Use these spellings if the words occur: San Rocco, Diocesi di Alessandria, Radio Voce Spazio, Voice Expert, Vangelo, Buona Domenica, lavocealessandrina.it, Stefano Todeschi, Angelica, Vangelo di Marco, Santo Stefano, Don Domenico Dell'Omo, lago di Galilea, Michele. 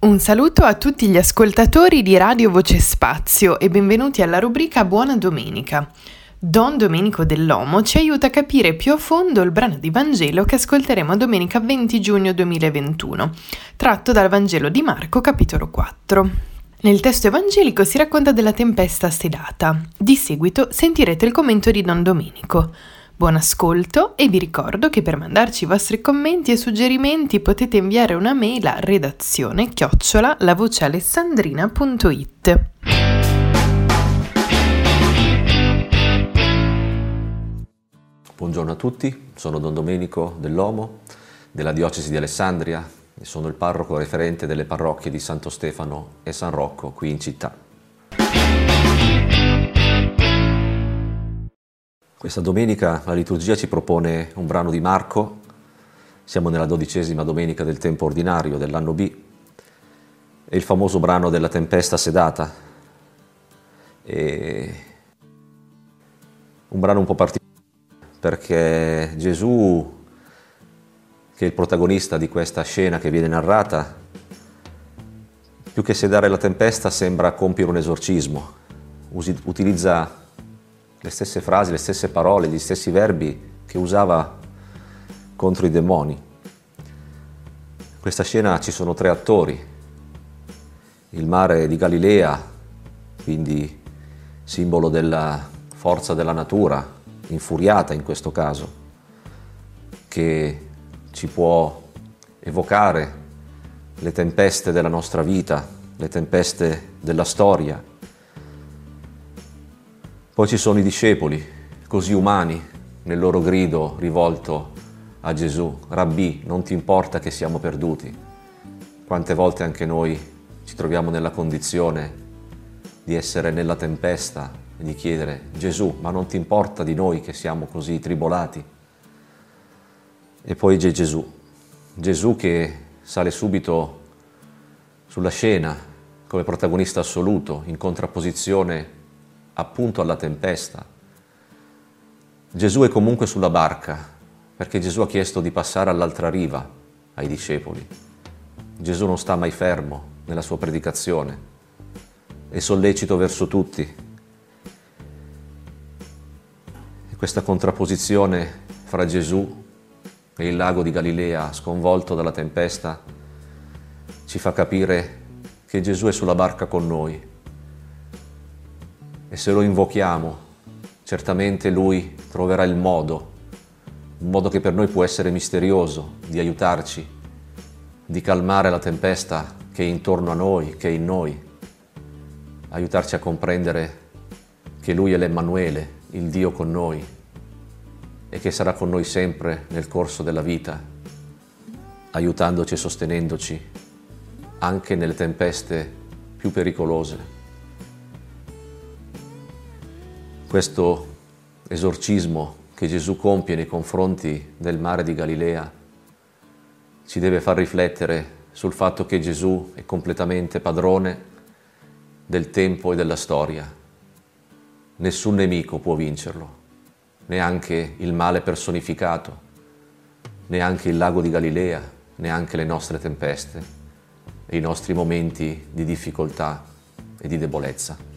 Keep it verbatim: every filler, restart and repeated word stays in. Un saluto a tutti gli ascoltatori di Radio Voce Spazio e benvenuti alla rubrica Buona Domenica. Don Domenico Dell'Omo ci aiuta a capire più a fondo il brano di Vangelo che ascolteremo domenica venti giugno duemilaventuno, tratto dal Vangelo di Marco, capitolo quattro. Nel testo evangelico si racconta della tempesta stellata. Di seguito sentirete il commento di Don Domenico. Buon ascolto e vi ricordo che per mandarci i vostri commenti e suggerimenti potete inviare una mail a redazione chiocciola lavocealessandrina.it. Buongiorno a tutti, sono Don Domenico Dell'Omo della Diocesi di Alessandria e sono il parroco referente delle parrocchie di Santo Stefano e San Rocco qui in città. Questa domenica la liturgia ci propone un brano di Marco, siamo nella dodicesima domenica del tempo ordinario dell'anno B, è il famoso brano della tempesta sedata, e un brano un po' particolare perché Gesù, che è il protagonista di questa scena che viene narrata, più che sedare la tempesta sembra compiere un esorcismo, utilizza le stesse frasi, le stesse parole, gli stessi verbi che usava contro i demoni. In questa scena ci sono tre attori. Il mare di Galilea, quindi simbolo della forza della natura, infuriata in questo caso, che ci può evocare le tempeste della nostra vita, le tempeste della storia. Poi ci sono i discepoli, così umani, nel loro grido rivolto a Gesù: Rabbì, non ti importa che siamo perduti? Quante volte anche noi ci troviamo nella condizione di essere nella tempesta e di chiedere: Gesù, ma non ti importa di noi che siamo così tribolati? E poi c'è Gesù, Gesù che sale subito sulla scena come protagonista assoluto, in contrapposizione appunto alla tempesta. Gesù è comunque sulla barca, perché Gesù ha chiesto di passare all'altra riva ai discepoli. Gesù non sta mai fermo nella sua predicazione, è sollecito verso tutti. E questa contrapposizione fra Gesù e il lago di Galilea, sconvolto dalla tempesta, ci fa capire che Gesù è sulla barca con noi. E se lo invochiamo, certamente Lui troverà il modo, un modo che per noi può essere misterioso, di aiutarci, di calmare la tempesta che è intorno a noi, che è in noi, aiutarci a comprendere che Lui è l'Emmanuele, il Dio con noi, e che sarà con noi sempre nel corso della vita, aiutandoci e sostenendoci anche nelle tempeste più pericolose. Questo esorcismo che Gesù compie nei confronti del mare di Galilea ci deve far riflettere sul fatto che Gesù è completamente padrone del tempo e della storia. Nessun nemico può vincerlo, neanche il male personificato, neanche il lago di Galilea, neanche le nostre tempeste e i nostri momenti di difficoltà e di debolezza.